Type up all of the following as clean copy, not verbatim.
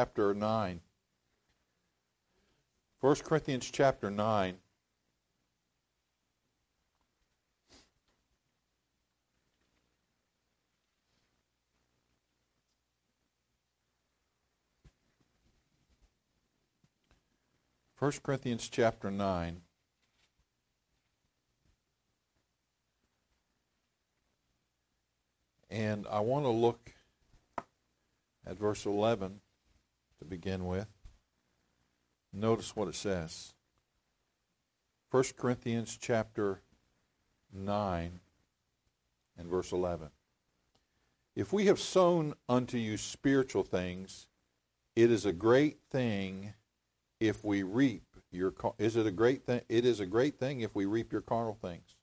chapter 9. First Corinthians chapter 9. First Corinthians chapter 9. And I want to look at verse 11 to begin with. Notice what it says. 1 Corinthians chapter 9 and verse 11. If we have sown unto you spiritual things, it is a great thing if we reap your it is a great thing if we reap your carnal things.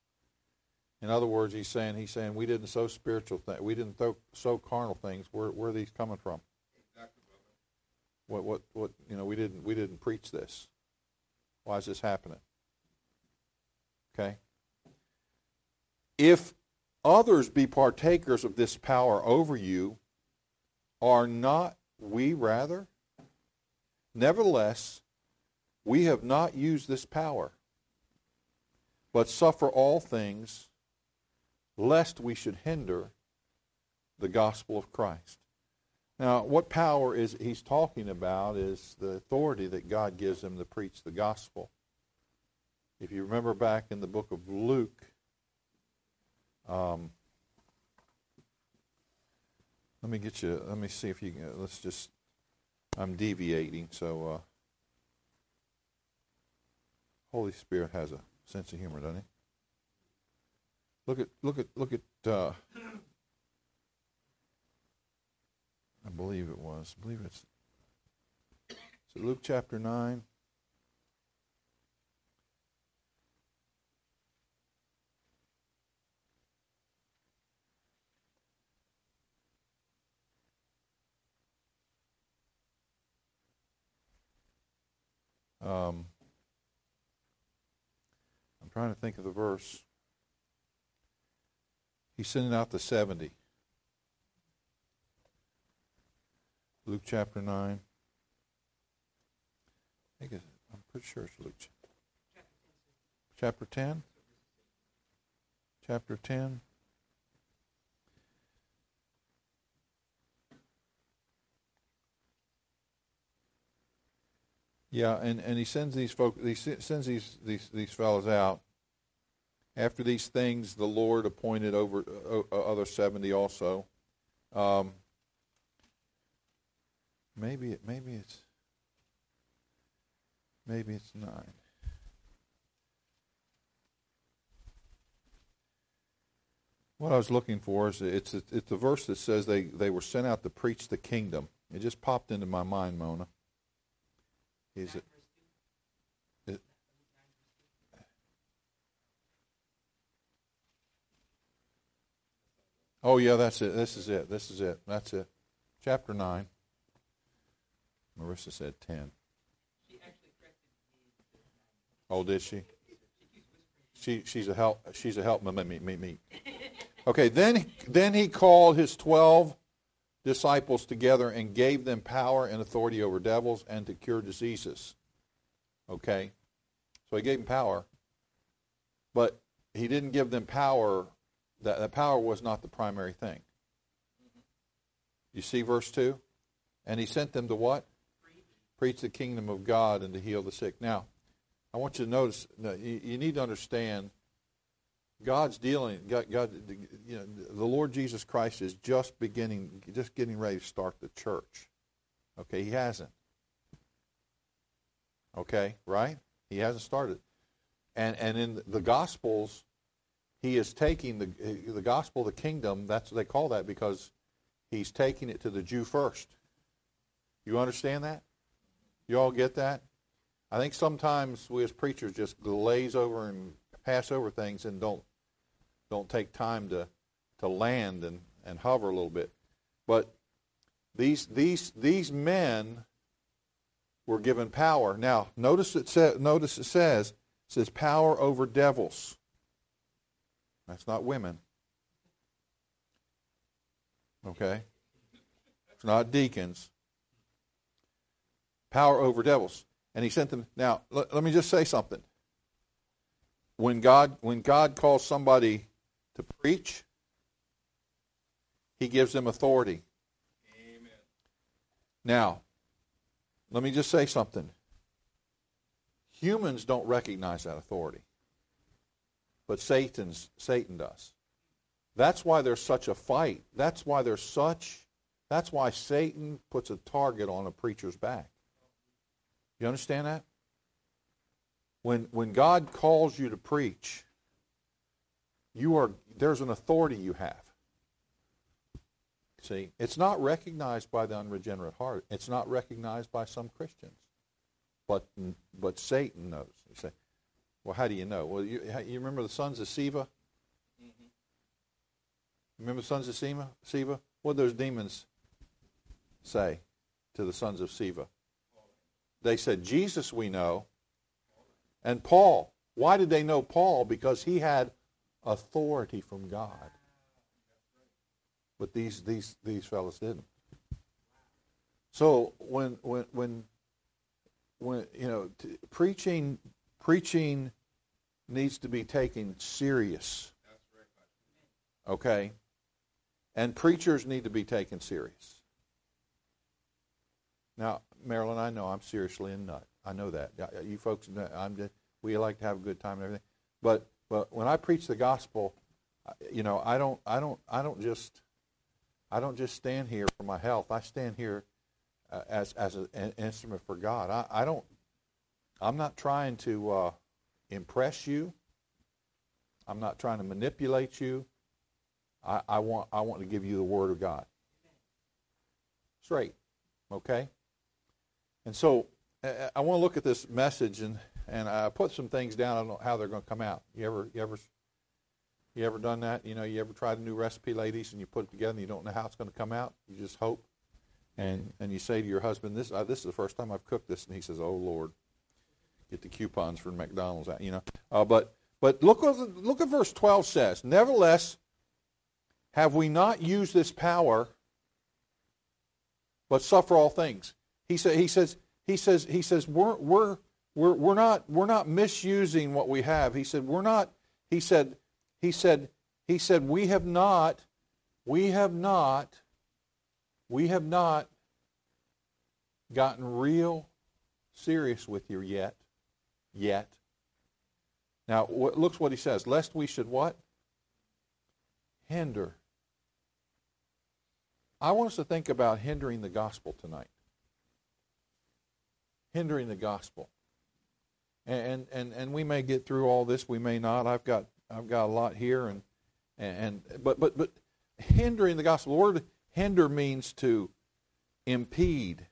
In other words, he's saying we didn't sow spiritual things. We didn't sow carnal things. Where are these coming from? Exactly. What we didn't preach this. Why is this happening? Okay. If others be partakers of this power over you, are not we rather? Nevertheless, we have not used this power, but suffer all things, lest we should hinder the gospel of Christ. Now, what power is he's talking about is the authority that God gives him to preach the gospel. If you remember back in the book of Luke, I'm deviating, so Holy Spirit has a sense of humor, doesn't he? Look at I believe it's Luke chapter 9. I'm trying to think of the verse. He's sending out the 70. Luke chapter 9. I'm pretty sure it's Luke. Chapter 10? Chapter 10. Yeah, and he sends these folks, he sends these fellows out. After these things, the Lord appointed over other 70 also. Maybe it's 9. What I was looking for is it's the verse that says they were sent out to preach the kingdom. It just popped into my mind, Mona. Is it? Oh yeah, that's it. This is it. That's it. Chapter 9. Marissa said 10. She actually corrected me. Oh, did she? She's a help. Me. Okay. Then he called his 12. Disciples together and gave them power and authority over devils and to cure diseases. Okay? So he gave them power, but he didn't give them power. That power was not the primary thing. You see verse 2? And he sent them to what? Preach the kingdom of God and to heal the sick. Now, I want you to notice, you need to understand God, the Lord Jesus Christ is just getting ready to start the church. Okay, he hasn't. Okay, right? He hasn't started. And in the Gospels, he is taking the gospel of the kingdom, that's what they call that, because he's taking it to the Jew first. You understand that? You all get that? I think sometimes we as preachers just glaze over and pass over things and don't take time to land and hover a little bit. But these men were given power. Now notice it says power over devils. That's not women. Okay? It's not deacons. power over devils. And he sent them. Now, let me just say something. When God calls somebody to preach, he gives them authority. Amen. Now, let me just say something. Humans don't recognize that authority, but Satan does. That's why there's such a fight. That's why Satan puts a target on a preacher's back. You understand that? When God calls you to preach, there's an authority you have. See, it's not recognized by the unregenerate heart. It's not recognized by some Christians. But Satan knows. You say, well, how do you know? Well, you remember the sons of Sceva? Mm-hmm. Remember the sons of Sceva? What did those demons say to the sons of Sceva? They said, Jesus we know, and Paul. Why did they know Paul? Because he had authority from God. But these fellas didn't. So when you know, preaching needs to be taken serious. Okay? And preachers need to be taken serious. Now, Marilyn, I know I'm seriously a nut. I know that. You folks, we like to have a good time and everything. But when I preach the gospel, you know, I don't just stand here for my health. I stand here as an instrument for God. I'm not trying to impress you. I'm not trying to manipulate you. I want to give you the Word of God. Straight, okay. And so I want to look at this message, and I put some things down. I don't know how they're going to come out. You ever done that? You know, you ever tried a new recipe, ladies, and you put it together and you don't know how it's going to come out? You just hope, and you say to your husband, "This is the first time I've cooked this," and he says, "Oh Lord, get the coupons for McDonald's out." You know, but look at verse 12 says, "Nevertheless, have we not used this power, but suffer all things?" He says we're not misusing what we have. He said we have not gotten real serious with you yet. Now looks what he says, lest we should what? Hinder. I want us to think about hindering the gospel tonight. Hindering the gospel, and we may get through all this. We may not. I've got a lot here, but hindering the gospel. The word hinder means to impede.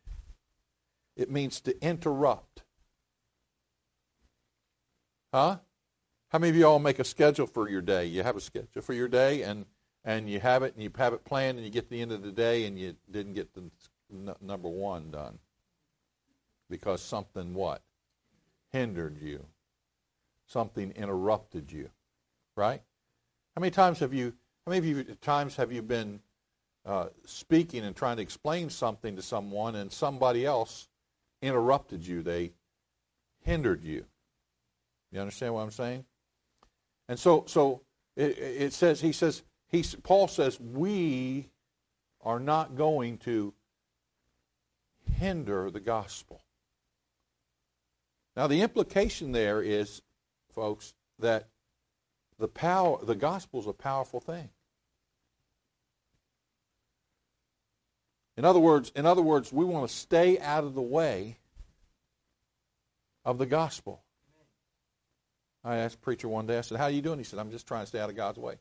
It means to interrupt. Huh? How many of you all make a schedule for your day? You have a schedule for your day, and you have it, and you have it planned, and you get to the end of the day, and you didn't get the number one done. Because something what? Hindered you. Something interrupted you. Right? How many times have you been speaking and trying to explain something to someone and somebody else interrupted you? They hindered you. You understand what I'm saying? And so it says, Paul says, we are not going to hinder the gospel. Now the implication there is, folks, that the gospel is a powerful thing. In other words, we want to stay out of the way of the gospel. I asked a preacher one day, I said, "How are you doing?" He said, "I'm just trying to stay out of God's way."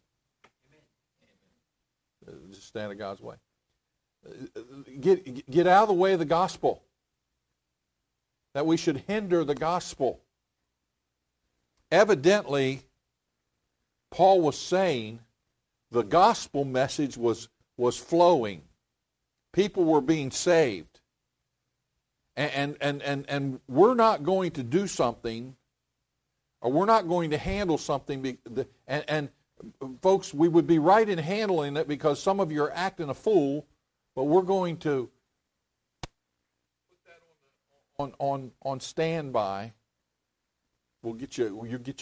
Amen. Just stay out of God's way. Get out of the way of the gospel. That we should hinder the gospel. Evidently, Paul was saying the gospel message was flowing. People were being saved. And we're not going to do something, or we're not going to handle something. And folks, we would be right in handling it because some of you are acting a fool, but we're going to on standby. You'll get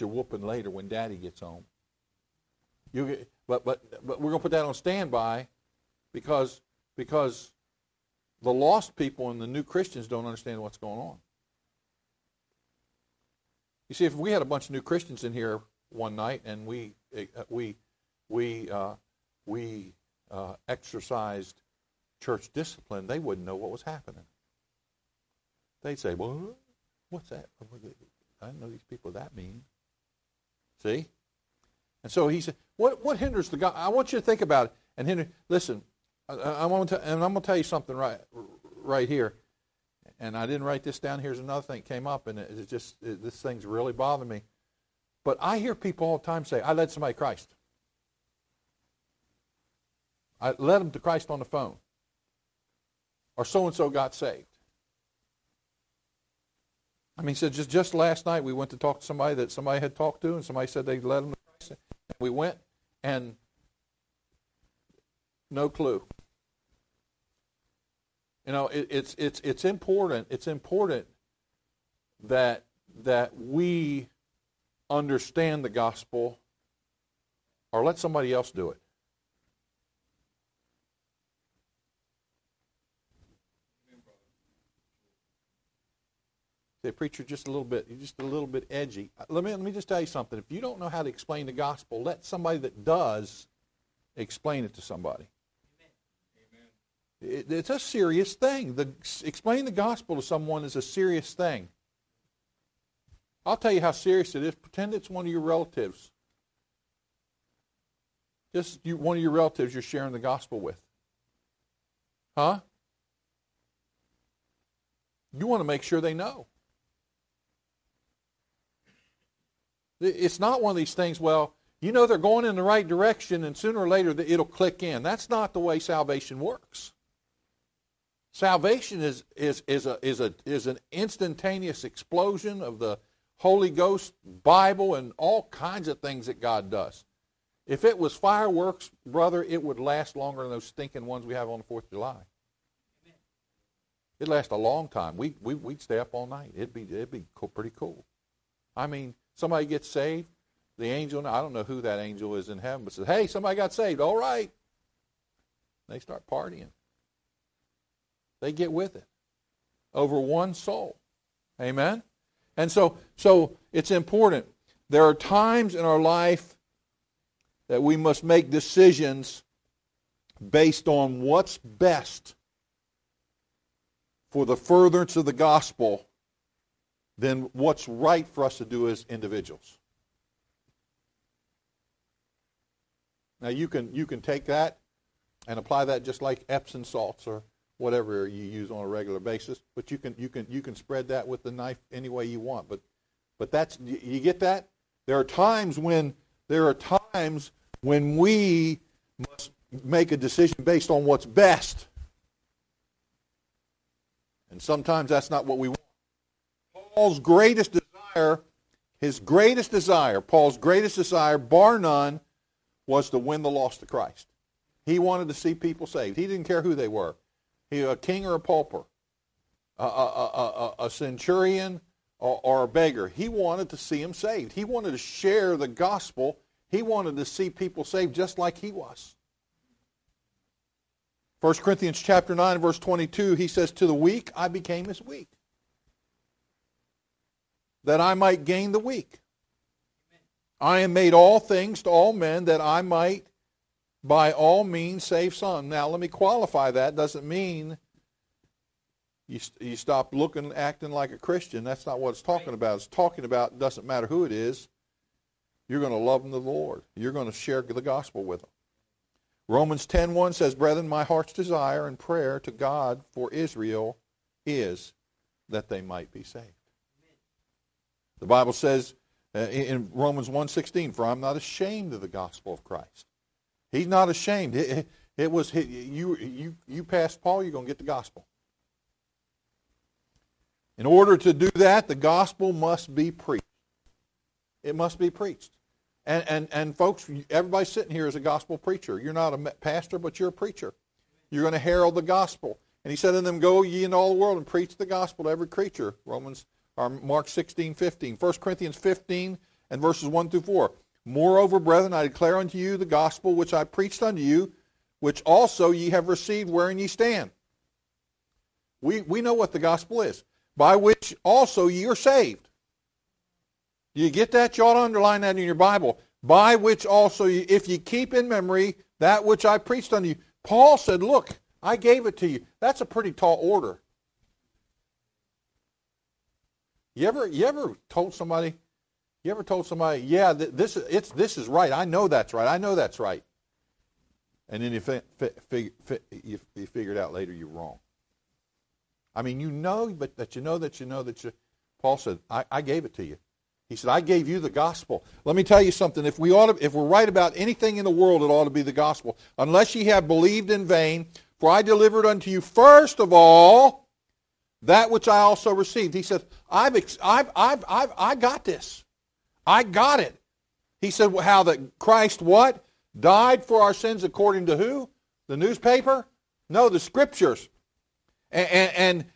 your whooping later when Daddy gets home. But we're gonna put that on standby because the lost people and the new Christians don't understand what's going on. You see, if we had a bunch of new Christians in here one night and we exercised church discipline, they wouldn't know what was happening. They'd say, "Well, what's that? I didn't know these people are that mean." See? And so he said, "What hinders the God?" I want you to think about it. And listen, I'm going to tell you something right here. And I didn't write this down. Here's another thing that came up, and this thing's really bothered me. But I hear people all the time say, "I led somebody to Christ. I led them to Christ on the phone." Or so-and-so got saved. I mean, so just last night we went to talk to somebody that somebody had talked to, and somebody said they led them to Christ. And we went, and no clue. You know, it's important. It's important that we understand the gospel, or let somebody else do it. The preacher just a little bit edgy. Let me just tell you something. If you don't know how to explain the gospel, let somebody that does explain it to somebody. Amen. It's a serious thing. Explain the gospel to someone is a serious thing. I'll tell you how serious it is. Pretend it's one of your relatives. One of your relatives you're sharing the gospel with. Huh? You want to make sure they know. It's not one of these things, well, you know they're going in the right direction and sooner or later it'll click in. That's not the way salvation works. Salvation is an instantaneous explosion of the Holy Ghost, Bible, and all kinds of things that God does. If it was fireworks, brother, it would last longer than those stinking ones we have on the 4th of July. It'd last a long time. We'd stay up all night. It'd be cool, pretty cool. I mean, somebody gets saved, the angel, I don't know who that angel is in heaven, but says, "Hey, somebody got saved, all right." They start partying. They get with it over one soul. Amen? And so it's important. There are times in our life that we must make decisions based on what's best for the furtherance of the gospel then what's right for us to do as individuals. Now you can take that and apply that just like Epsom salts or whatever you use on a regular basis, but you can spread that with the knife any way you want. But that's, you get that? There are times when we must make a decision based on what's best. And sometimes that's not what we want. Paul's greatest desire, bar none, was to win the lost to Christ. He wanted to see people saved. He didn't care who they were. He was a king or a pauper, a centurion or a beggar. He wanted to see them saved. He wanted to share the gospel. He wanted to see people saved just like he was. 1 Corinthians chapter 9, verse 22, he says, "To the weak I became as weak, that I might gain the weak. I am made all things to all men, that I might by all means save some." Now, let me qualify that. Doesn't mean you stop looking, acting like a Christian. That's not what it's talking about. It's talking about, doesn't matter who it is, you're going to love them to the Lord. You're going to share the gospel with them. Romans 10:1 says, "Brethren, my heart's desire and prayer to God for Israel is that they might be saved." The Bible says in Romans 1:16, "For I'm not ashamed of the gospel of Christ." He's not ashamed. You pass Paul, you're going to get the gospel. In order to do that, the gospel must be preached. It must be preached. And folks, everybody sitting here is a gospel preacher. You're not a pastor, but you're a preacher. You're going to herald the gospel. And he said unto them, Go ye into all the world and preach the gospel to every creature. Mark 16:15. 1 Corinthians 15:1-4. Moreover, brethren, I declare unto you the gospel which I preached unto you, which also ye have received, wherein ye stand. We know what the gospel is, by which also ye are saved. Do you get that? You ought to underline that in your Bible. By which also, if ye keep in memory that which I preached unto you. Paul said, look, I gave it to you. That's a pretty tall order. You ever told somebody, yeah, this is right. I know that's right. I know that's right. And then you figured out later you're wrong. I mean, you know, but that you know. Paul said, I gave it to you. He said, I gave you the gospel. Let me tell you something. If we're right about anything in the world, it ought to be the gospel. Unless ye have believed in vain, for I delivered unto you first of all that which I also received. He said, I got this. I got it. He said, how that Christ what? Died for our sins according to who? The newspaper? No, the Scriptures. And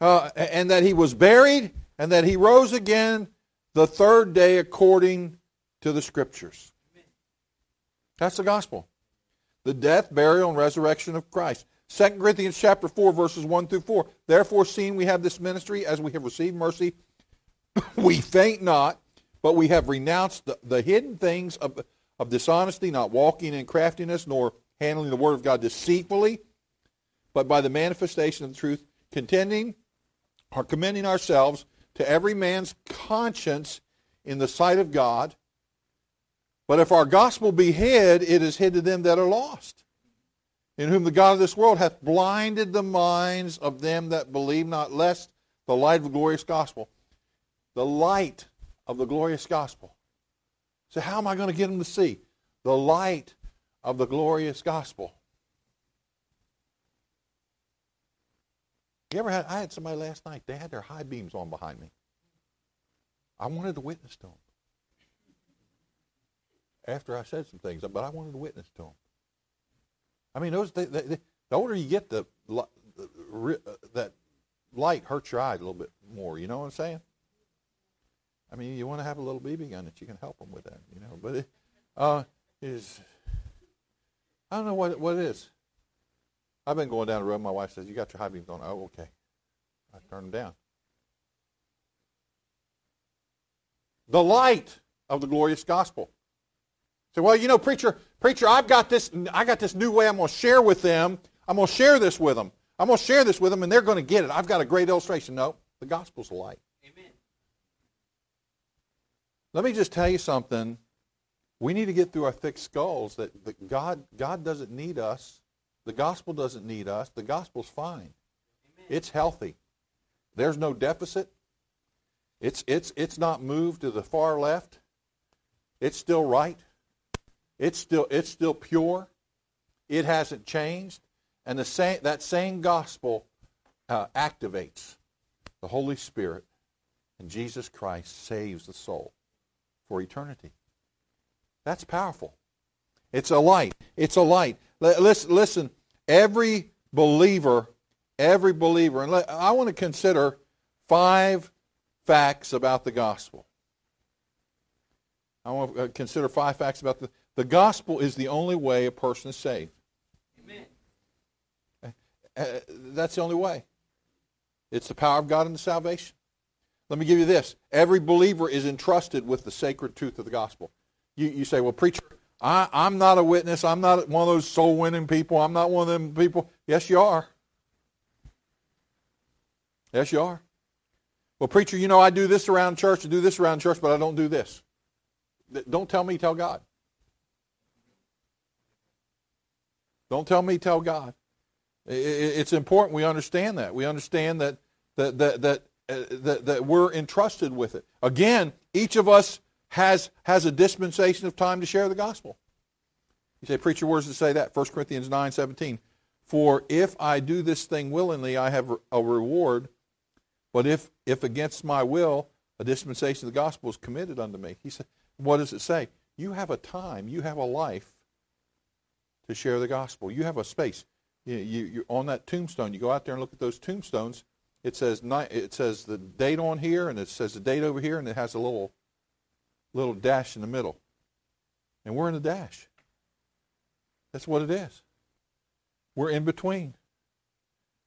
that he was buried, and that he rose again the third day according to the Scriptures. That's the gospel. The death, burial, and resurrection of Christ. 2 Corinthians 4:1-4. Therefore, seeing we have this ministry, as we have received mercy, we faint not, but we have renounced the hidden things of dishonesty, not walking in craftiness, nor handling the word of God deceitfully, but by the manifestation of the truth, contending or commending ourselves to every man's conscience in the sight of God. But if our gospel be hid, it is hid to them that are lost, in whom the God of this world hath blinded the minds of them that believe not, lest the light of the glorious gospel. The light of the glorious gospel. So how am I going to get them to see? The light of the glorious gospel. I had somebody last night, they had their high beams on behind me. I wanted to witness to them. After I said some things, but I wanted to witness to them. I mean, the older you get, that light hurts your eye a little bit more. You know what I'm saying? I mean, you want to have a little BB gun that you can help them with that, you know. But I don't know what it is. I've been going down the road. My wife says, "You got your high beams on." Oh, okay. I turn them down. The light of the glorious gospel. Say, well, you know, preacher, I've got this. I got this new way. I'm going to share with them. I'm going to share this with them. I'm going to share this with them, and they're going to get it. I've got a great illustration. No, the gospel's the light. Let me just tell you something. We need to get through our thick skulls that God doesn't need us. The gospel doesn't need us. The gospel's fine. Amen. It's healthy. There's no deficit. It's not moved to the far left. It's still right. It's still pure. It hasn't changed. And that same gospel activates the Holy Spirit, and Jesus Christ saves the soul for eternity. That's powerful. It's a light. Listen, every believer, and I want to consider 5 facts about the gospel. The gospel is the only way a person is saved. Amen. That's the only way. It's the power of God in the salvation. Let me give you this. Every believer is entrusted with the sacred truth of the gospel. You say, well, preacher, I'm not a witness. I'm not one of those soul-winning people. I'm not one of them people. Yes, you are. Yes, you are. Well, preacher, you know, I do this around church, but I don't do this. Don't tell me, tell God. Don't tell me, tell God. It's important we understand that. We understand that we're entrusted with it. Again, each of us has a dispensation of time to share the gospel. You say, preacher, where does it say that? 1 Corinthians 9:17. For if I do this thing willingly, I have a reward. But if against my will, a dispensation of the gospel is committed unto me. He said, what does it say? You have a time. You have a life to share the gospel. You have a space. You're on that tombstone. You go out there and look at those tombstones. It says the date on here, and it says the date over here, and it has a little dash in the middle. And we're in the dash. That's what it is. We're in between.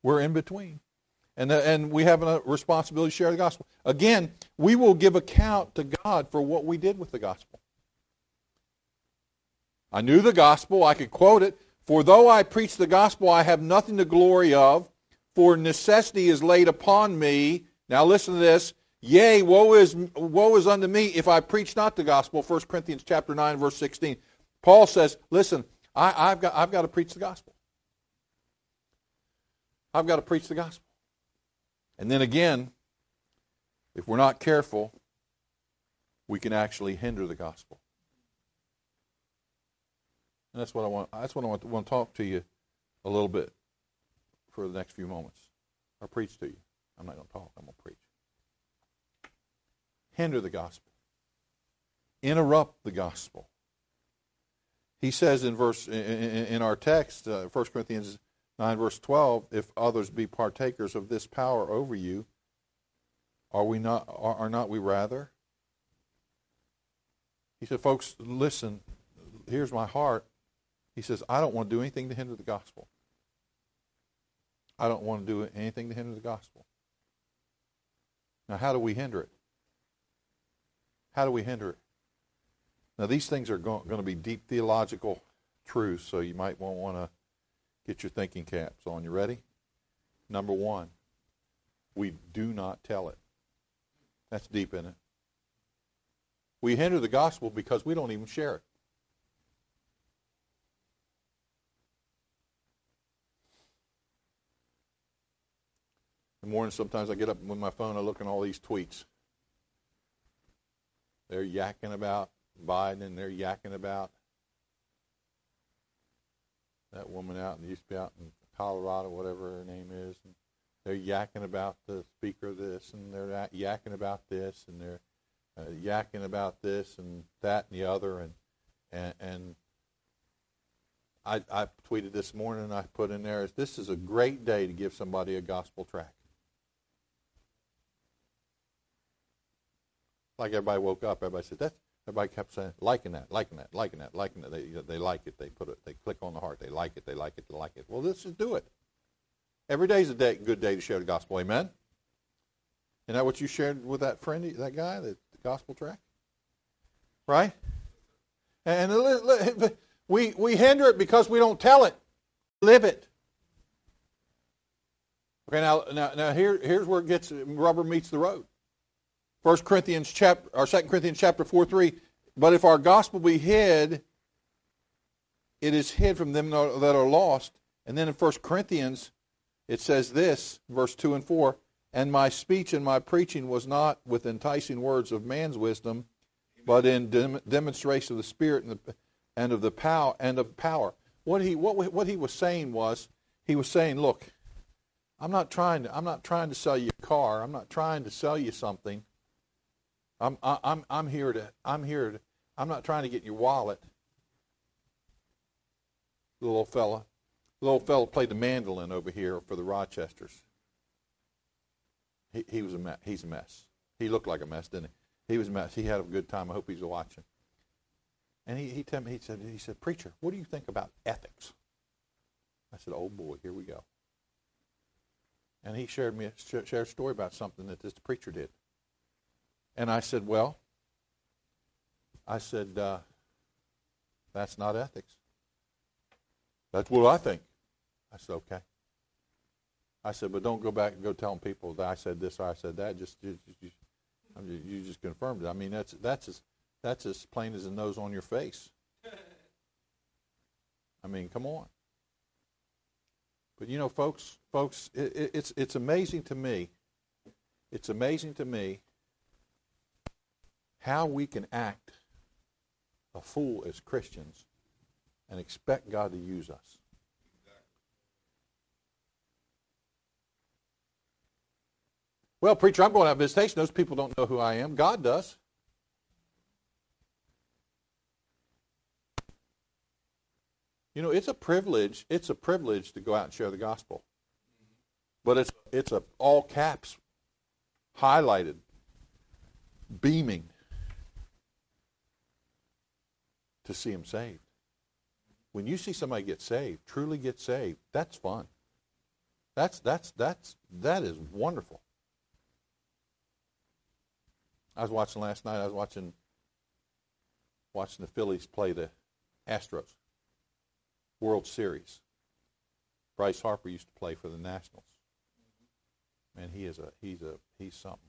We're in between. And we have a responsibility to share the gospel. Again, we will give account to God for what we did with the gospel. I knew the gospel. I could quote it. For though I preach the gospel, I have nothing to glory of. For necessity is laid upon me. Now listen to this. Yea, woe is unto me if I preach not the gospel. 1 Corinthians chapter 9, verse 16. Paul says, listen, I've got to preach the gospel. I've got to preach the gospel. And then again, if we're not careful, we can actually hinder the gospel. And that's what I want. That's what I want to talk to you a little bit for the next few moments. Or preach to you. I'm not going to talk. I'm going to preach. Hinder the gospel. Interrupt the gospel. He says in verse in our text, 1 Corinthians 9, verse 12, if others be partakers of this power over you, are not we rather? He said, folks, listen. Here's my heart. He says, I don't want to do anything to hinder the gospel. I don't want to do anything to hinder the gospel. Now, how do we hinder it? How do we hinder it? Now, these things are going to be deep theological truths, so you might want to get your thinking caps on. You ready? Number one, we do not tell it. That's deep in it. We hinder the gospel because we don't even share it. Morning, sometimes I get up with my phone, I look at all these tweets. They're yakking about Biden, and they're yakking about that woman out, and used to be out in Colorado, whatever her name is. And they're yakking about the speaker of this, and they're yakking about this, and they're yakking about this and that and the other. And I tweeted this morning, and I put in there, this is a great day to give somebody a gospel tract. Like everybody woke up, everybody said that. Everybody kept saying, liking that. They like it. They put it. They click on the heart. They like it. They like it. They like it. Well, let's just do it. Every day is a good day to share the gospel. Amen. Isn't that what you shared with that friend, that guy, the gospel tract? Right? And we hinder it because we don't tell it, live it. Okay. Now here's where it gets rubber meets the road. 2 Corinthians chapter 4:3. But if our gospel be hid, it is hid from them that are lost. And then in 1 Corinthians, it says this, verse 2 and 4, and my speech and my preaching was not with enticing words of man's wisdom, but in demonstration of the Spirit and of power. What he was saying was, he was saying, look, I'm not trying to sell you a car. I'm not trying to sell you something. I'm not trying to get in your wallet. The little fella played the mandolin over here for the Rochesters. He was a mess. He's a mess. He looked like a mess, didn't he? He was a mess. He had a good time. I hope he's watching. And he said, preacher, what do you think about ethics? I said, oh boy, here we go. And he shared a story about something that this preacher did. And I said, that's not ethics. That's what I think. I said, okay. I said, but don't go back and go telling people that I said this or I said that. You just confirmed it. I mean, that's as plain as the nose on your face. I mean, come on. But you know, folks, it's amazing to me. It's amazing to me how we can act a fool as Christians and expect God to use us. Exactly. Well, preacher, I'm going out of visitation. Those people don't know who I am. God does. You know, it's a privilege to go out and share the gospel. But it's a all caps, highlighted, beaming to see him saved. When you see somebody get saved, truly get saved, that's fun. That is wonderful. I was watching last night, watching the Phillies play the Astros. World Series. Bryce Harper used to play for the Nationals. And he's something.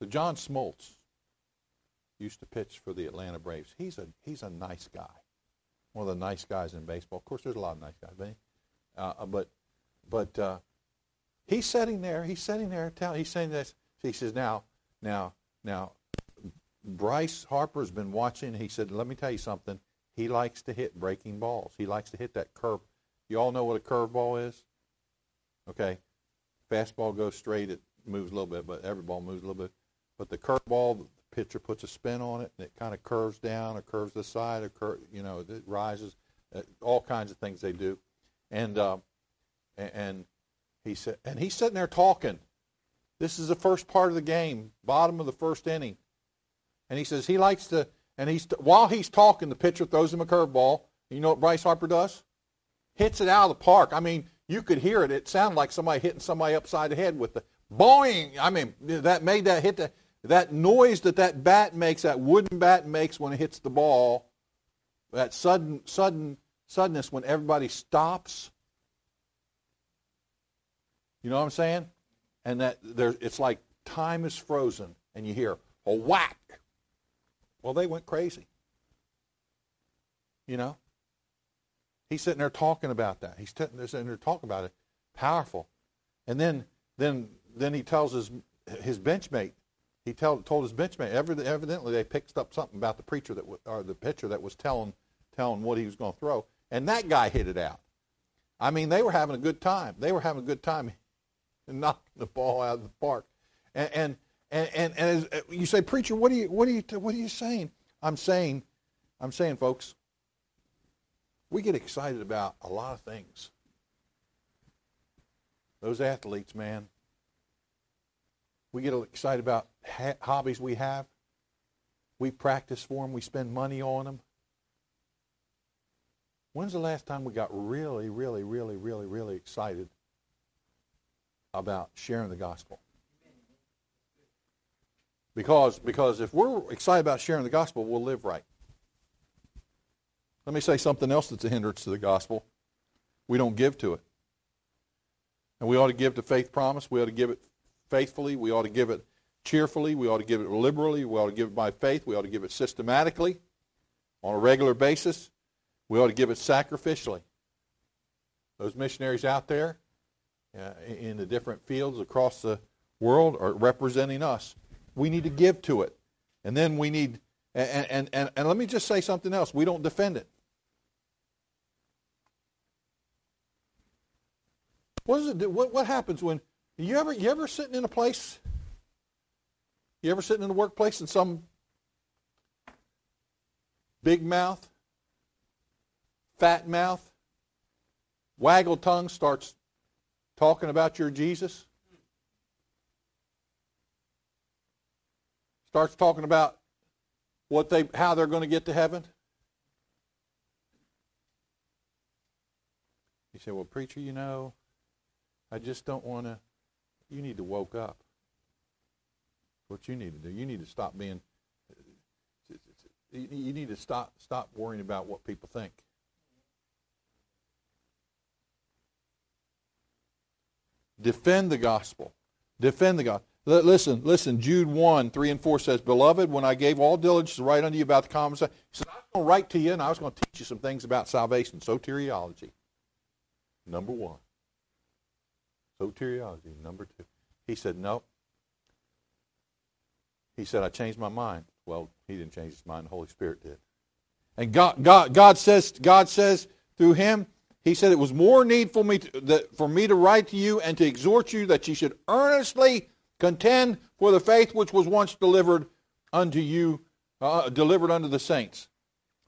So John Smoltz used to pitch for the Atlanta Braves. He's a nice guy. One of the nice guys in baseball. Of course, there's a lot of nice guys, but he's sitting there. He's saying this. He says, now, Bryce Harper's been watching. He said, let me tell you something. He likes to hit breaking balls. He likes to hit that curve. You all know what a curveball is? Okay. Fastball goes straight. It moves a little bit, but every ball moves a little bit. But the curveball, the pitcher puts a spin on it, and it kind of curves down or curves the side or, it rises. All kinds of things they do. And he said, and he's sitting there talking. This is the first part of the game, bottom of the first inning. And he says he likes to... And while he's talking, the pitcher throws him a curveball. You know what Bryce Harper does? Hits it out of the park. I mean, you could hear it. It sounded like somebody hitting somebody upside the head with the boing. I mean, that noise that bat makes, that wooden bat makes when it hits the ball. That suddenness when everybody stops. You know what I'm saying? And it's like time is frozen, and you hear a whack. Well, they went crazy. You know? He's sitting there talking about that. He's sitting there talking about it. Powerful. And then he tells his benchmate. He told his benchmate. Evidently, they picked up something about the preacher or the pitcher that was telling what he was going to throw. And that guy hit it out. I mean, they were having a good time. They were having a good time knocking the ball out of the park. And as you say, preacher, what are you saying? I'm saying, folks, we get excited about a lot of things. Those athletes, man, we get excited about hobbies we have. We practice for them. We spend money on them. When's the last time we got really, really, really, really, really excited about sharing the gospel? Because if we're excited about sharing the gospel, we'll live right. Let me say something else that's a hindrance to the gospel. We don't give to it. And we ought to give to faith promise. We ought to give it faithfully. We ought to give it cheerfully. We ought to give it liberally. We ought to give it by faith. We ought to give it systematically on a regular basis. We ought to give it sacrificially. Those missionaries out there in the different fields across the world are representing us. We need to give to it. And then we need, and let me just say something else. We don't defend it. What does it do? What happens when, you ever sitting in a place, you ever sitting in the workplace and some big mouth, fat mouth, waggle tongue starts talking about your Jesus? Starts talking about how they're going to get to heaven. You say, well, preacher, I just don't want to. You need to woke up. What you need to do, you need to stop being. You need to stop worrying about what people think. Defend the gospel. Defend the gospel. Listen, Jude 1, 3 and 4 says, Beloved, when I gave all diligence to write unto you about the common salvation, he said, I was going to write to you and I was going to teach you some things about salvation. Soteriology, number one. Soteriology, number two. He said, no. He said, I changed my mind. Well, he didn't change his mind. The Holy Spirit did. And God says through him, he said, it was more needful for me to write to you and to exhort you that you should earnestly contend for the faith which was once delivered unto the saints.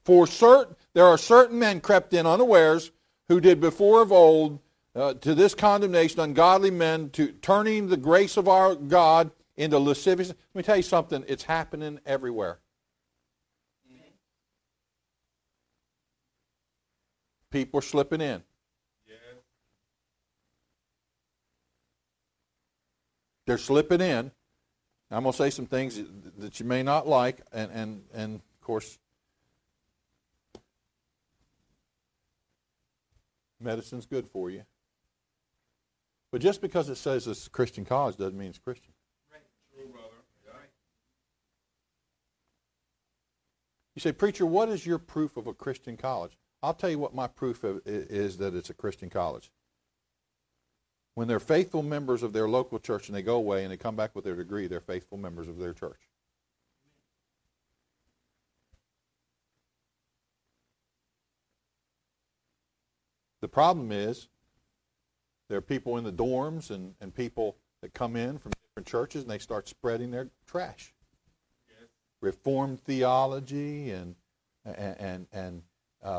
For certain, there are certain men crept in unawares who did before of old to this condemnation, ungodly men, to turning the grace of our God into lasciviousness. Let me tell you something. It's happening everywhere. People are slipping in. Yeah. They're slipping in. I'm going to say some things that you may not like, and of course, medicine's good for you. But just because it says it's a Christian college doesn't mean it's Christian. Right. True, brother. Right. You say, preacher, what is your proof of a Christian college? I'll tell you what my proof is that it's a Christian college. When they're faithful members of their local church and they go away and they come back with their degree, they're faithful members of their church. The problem is there are people in the dorms and people that come in from different churches and they start spreading their trash. Reformed theology and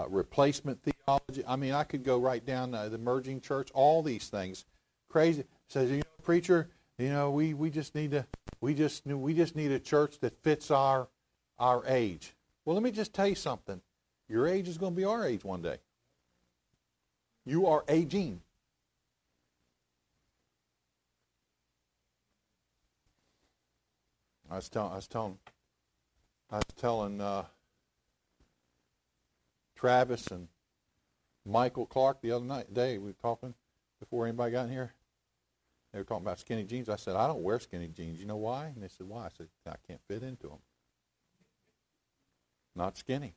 replacement theology. I mean, I could go right down the emerging church, all these things. Crazy. Says, you know, preacher, you know, we just need a church that fits our age. Well, let me just tell you something. Your age is going to be our age one day. You are aging. I was telling Travis and Michael Clark the other day, we were talking before anybody got in here. They were talking about skinny jeans. I said, I don't wear skinny jeans. You know why? And they said, why? I said, I can't fit into them. Not skinny.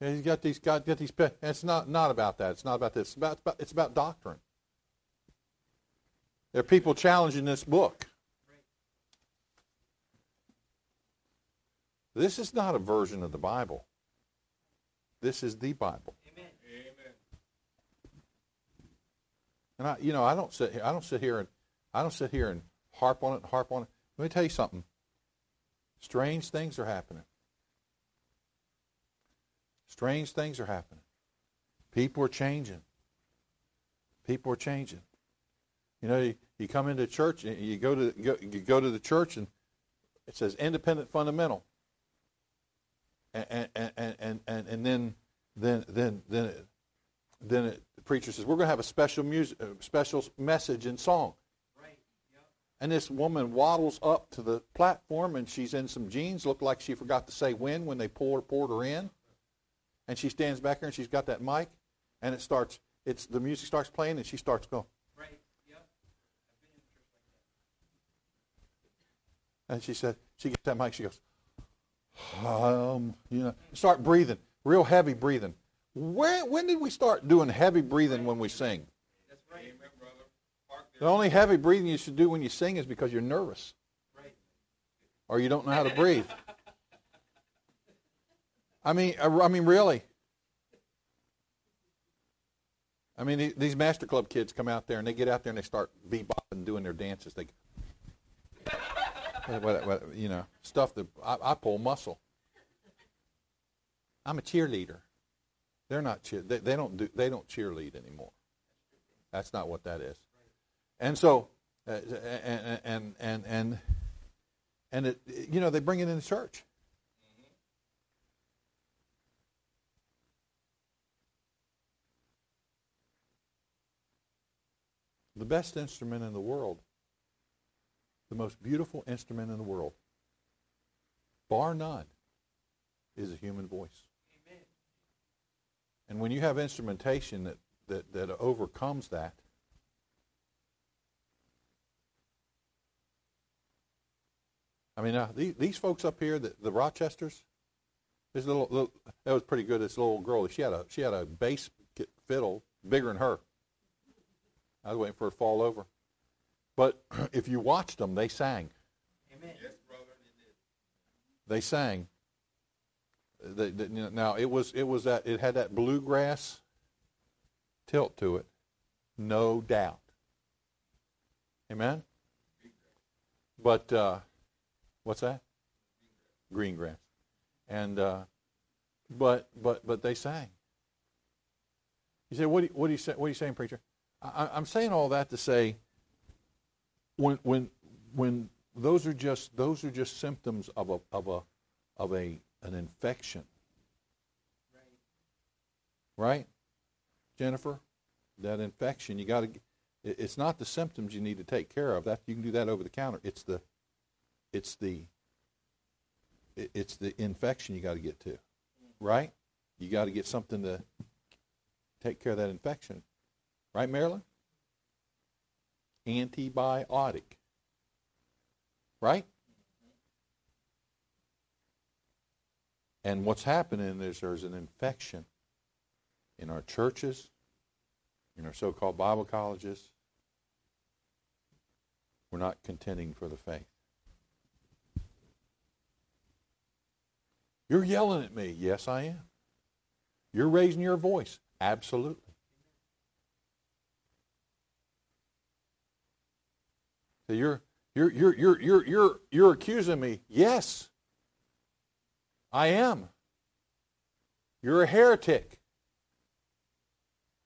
And he's got these. And it's not about that. It's not about this. It's about doctrine. There are people challenging this book. This is not a version of the Bible. This is the Bible. Amen. And I don't sit here and harp on it. Let me tell you something. Strange things are happening. Strange things are happening. People are changing. You know, you come into church, you go to the church, and it says independent fundamental. And then the preacher says, we're going to have a special message and song. Right. Yep. And this woman waddles up to the platform, and she's in some jeans, looked like she forgot to say when they poured her in. And she stands back there, and she's got that mic, and the music starts playing, and she starts going. Right. Yep. And she said, she gets that mic, she goes, start breathing, real heavy breathing. When did we start doing heavy breathing when we sing? That's right. Amen, brother. The only heavy breathing you should do when you sing is because you're nervous, right? Or you don't know how to breathe. I mean, really. I mean, these Master Club kids come out there and they get out there and they start bebopping, doing their dances. They. You know, stuff that I pull muscle. I'm a cheerleader. They're not they don't cheerlead anymore. That's not what that is. And so and it, you know, they bring it in the church. The best instrument in the world, the most beautiful instrument in the world, bar none, is a human voice. Amen. And when you have instrumentation that overcomes that, I mean, these folks up here, the Rochesters, this little that was pretty good. This little girl, she had a bass fiddle bigger than her. I was waiting for her to fall over. But if you watched them, they sang. Amen. Yes, brother, they sang. Now it was that it had that bluegrass tilt to it, no doubt. Amen. But what's that? Green grass. And but they sang. You say, what are you saying, preacher? I'm saying all that to say, when those are just symptoms of an infection. Right, Jennifer, that infection, you got to. It's not the symptoms you need to take care of. That you can do that over the counter. It's the infection you got to get to, right? You got to get something to take care of that infection, right, Marilyn? Antibiotic, right? And what's happening is there's an infection in our churches, in our so-called Bible colleges. We're not contending for the faith. You're yelling at me. Yes, I am. You're raising your voice. Absolutely. So you're accusing me. Yes, I am. You're a heretic.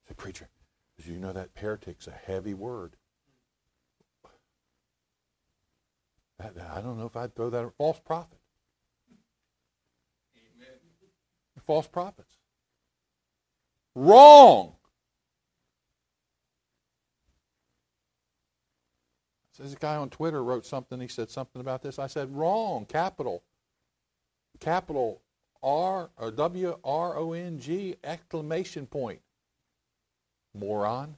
Say, preacher, do you know that heretic's a heavy word? I don't know if I'd throw that at false prophet. Amen. False prophets. Wrong. There's a guy on Twitter wrote something. He said something about this. I said, wrong, capital R, or WRONG, exclamation point. Moron.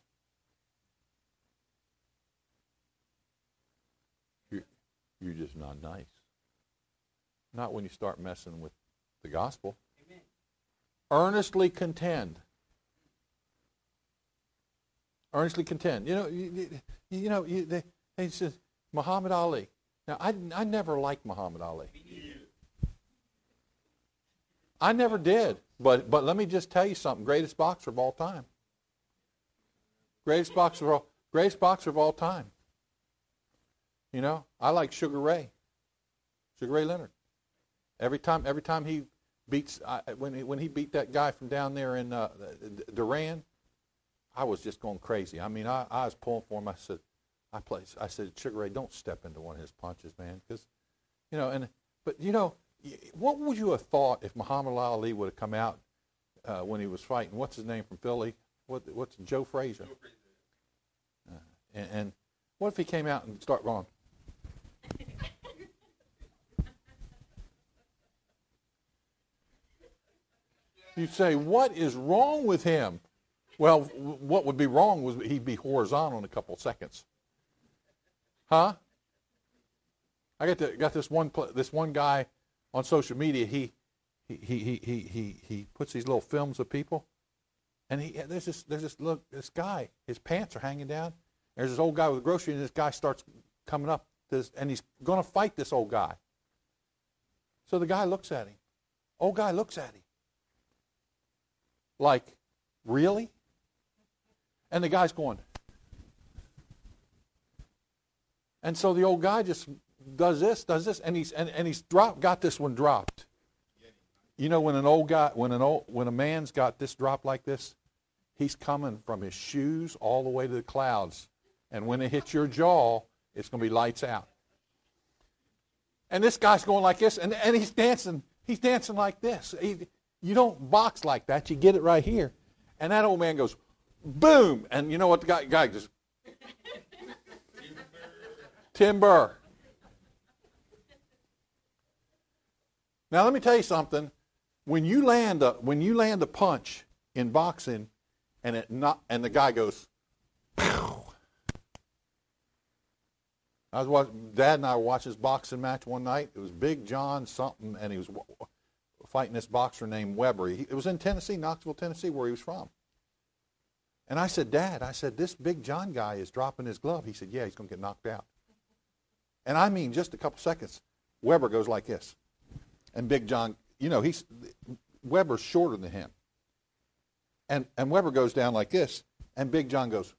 You're just not nice. Not when you start messing with the gospel. Amen. Earnestly contend. Earnestly contend. They said Muhammad Ali. Now I never liked Muhammad Ali. I never did. But let me just tell you something. Greatest boxer of all time. Greatest boxer of all time. You know, I like Sugar Ray Leonard. Every time he beats, when he beat that guy from down there in Duran, I was just going crazy. I mean, I was pulling for him. I said, Sugar Ray, don't step into one of his punches, man, because, what would you have thought if Muhammad Ali would have come out when he was fighting? What's his name from Philly? What's Joe Frazier? And what if he came out and started going? You'd say, what is wrong with him? Well, what would be wrong was he'd be horizontal in a couple of seconds. Huh? I got this one guy on social media. He puts these little films of people. And there's this guy, his pants are hanging down. There's this old guy with a grocery, and this guy starts coming up, and he's going to fight this old guy. So the guy looks at him. Old guy looks at him. Like, really? And the guy's going. And so the old guy just does this, and he's got this one dropped. You know, when a man's got this drop like this, he's coming from his shoes all the way to the clouds. And when it hits your jaw, it's going to be lights out. And this guy's going like this, and he's dancing. He's dancing like this. You don't box like that. You get it right here. And that old man goes, boom. And you know what? The guy just, timber. Now, let me tell you something. When you land a punch in boxing, and the guy goes, pow. Dad and I watched this boxing match one night. It was Big John something, and he was fighting this boxer named Weber. It was in Tennessee, Knoxville, Tennessee, where he was from. And I said, Dad, this Big John guy is dropping his glove. He said, yeah, he's going to get knocked out. And I mean, just a couple seconds, Weber goes like this, and Big John, Weber's shorter than him. And Weber goes down like this, and Big John goes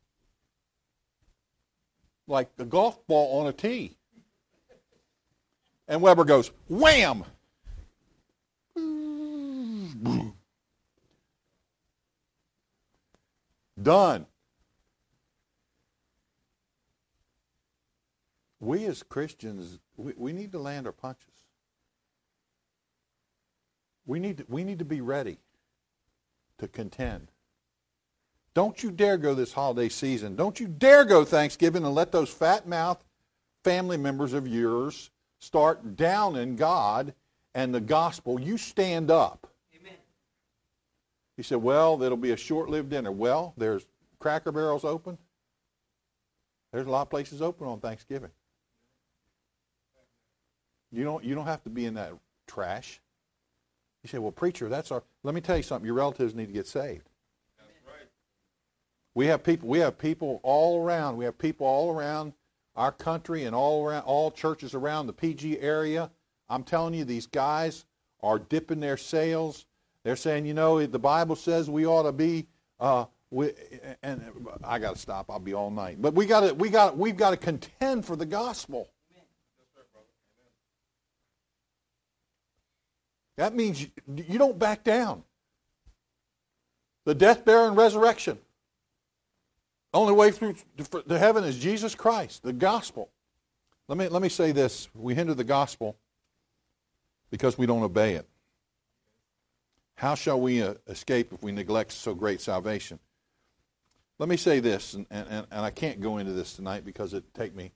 like the golf ball on a tee. And Weber goes, wham! Done. We as Christians, we need to land our punches. We need to be ready to contend. Don't you dare go this holiday season. Don't you dare go Thanksgiving and let those fat-mouthed family members of yours start downing God and the gospel. You stand up. Amen. He said, well, it'll be a short-lived dinner. Well, there's Cracker Barrels open. There's a lot of places open on Thanksgiving. You don't have to be in that trash. You say, well, preacher, let me tell you something. Your relatives need to get saved. We have people all around our country and all around all churches around the PG area. I'm telling you, these guys are dipping their sails. They're saying, you know, the Bible says we ought to be. And I got to stop. I'll be all night. But we've got to contend for the gospel. That means you don't back down. The death, burial, and resurrection. Only way through to heaven is Jesus Christ, the gospel. Let me say this. We hinder the gospel because we don't obey it. How shall we escape if we neglect so great salvation? Let me say this, and I can't go into this tonight because it'd take me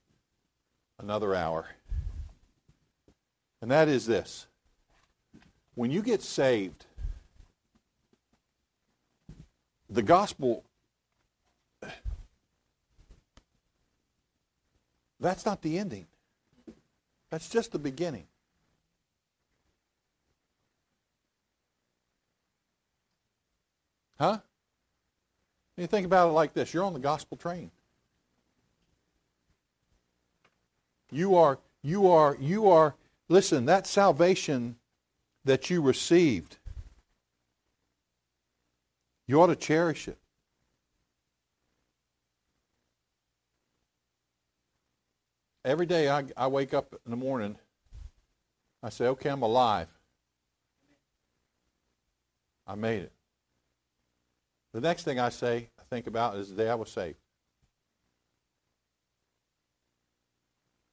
another hour. And that is this. When you get saved, the gospel... That's not the ending. That's just the beginning. Huh? You think about it like this. You're on the gospel train. Listen, that salvation that you received, you ought to cherish it. Every day I wake up in the morning, I say, okay, I'm alive. I made it. The next thing I think about is the day I was saved.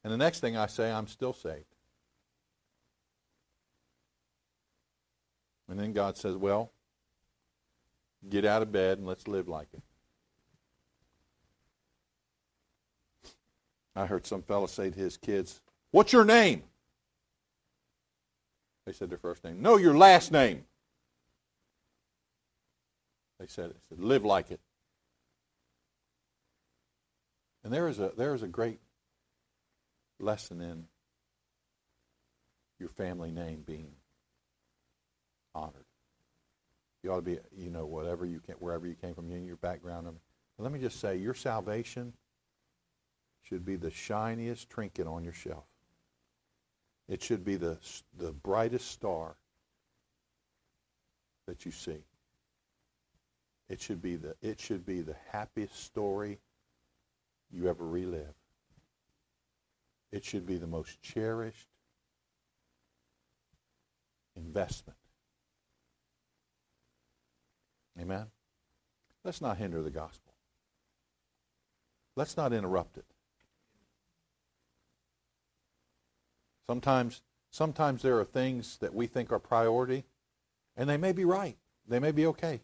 And the next thing I say, I'm still saved. And then God says, well, get out of bed and let's live like it. I heard some fella say to his kids, what's your name? They said their first name. No, your last name. They said, live like it. And there is a great lesson in your family name being honored. You ought to be, you know, wherever you came from, your background. But let me just say, your salvation should be the shiniest trinket on your shelf. It should be the brightest star that you see. It should be the happiest story you ever relive. It should be the most cherished investment. Amen? Let's not hinder the gospel. Let's not interrupt it. Sometimes there are things that we think are priority, and they may be right. They may be okay.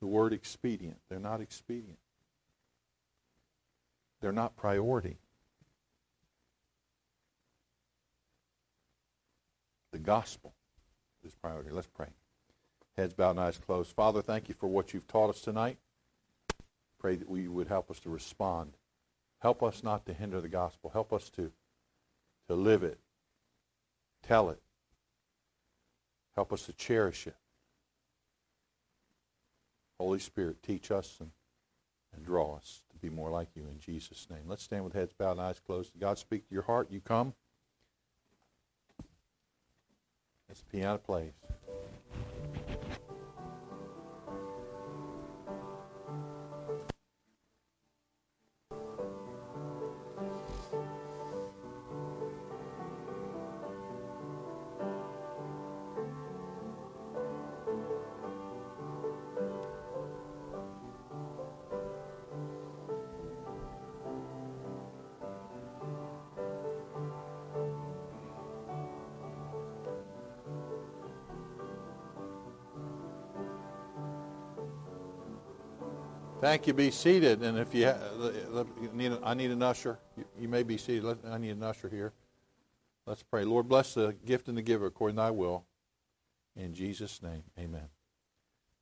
The word expedient. They're not expedient. They're not priority. The gospel is priority. Let's pray. Heads bowed and eyes closed. Father, thank you for what you've taught us tonight. Pray that you would help us to respond. Help us not to hinder the gospel. Help us to live it, tell it. Help us to cherish it. Holy Spirit, teach us and draw us to be more like you in Jesus' name. Let's stand with heads bowed and eyes closed. God, speak to your heart. You come. As the piano plays. Thank you. Be seated. And if you I need an usher. You may be seated. I need an usher here. Let's pray. Lord, bless the gift and the giver according to thy will. In Jesus' name, amen.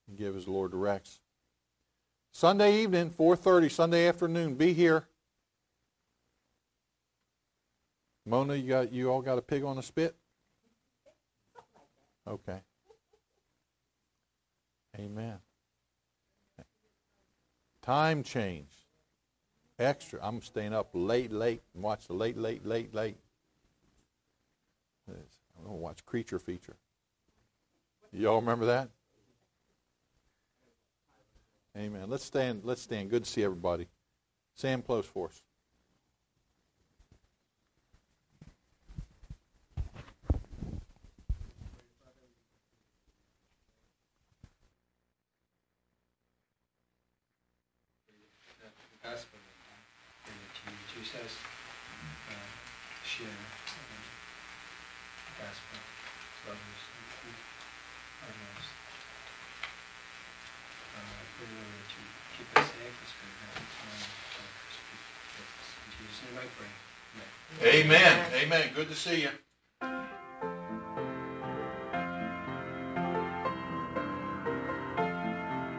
And give as the Lord directs. Sunday evening, 4:30, Sunday afternoon, be here. Mona, you all got a pig on a spit? Okay. Amen. Time change. Extra. I'm staying up late and watch the late. I'm going to watch Creature Feature. Y'all remember that? Amen. Let's stand. Good to see everybody. Sam, close for us. The gospel in Jesus share the gospel to others. Amen. Amen. Good to see you.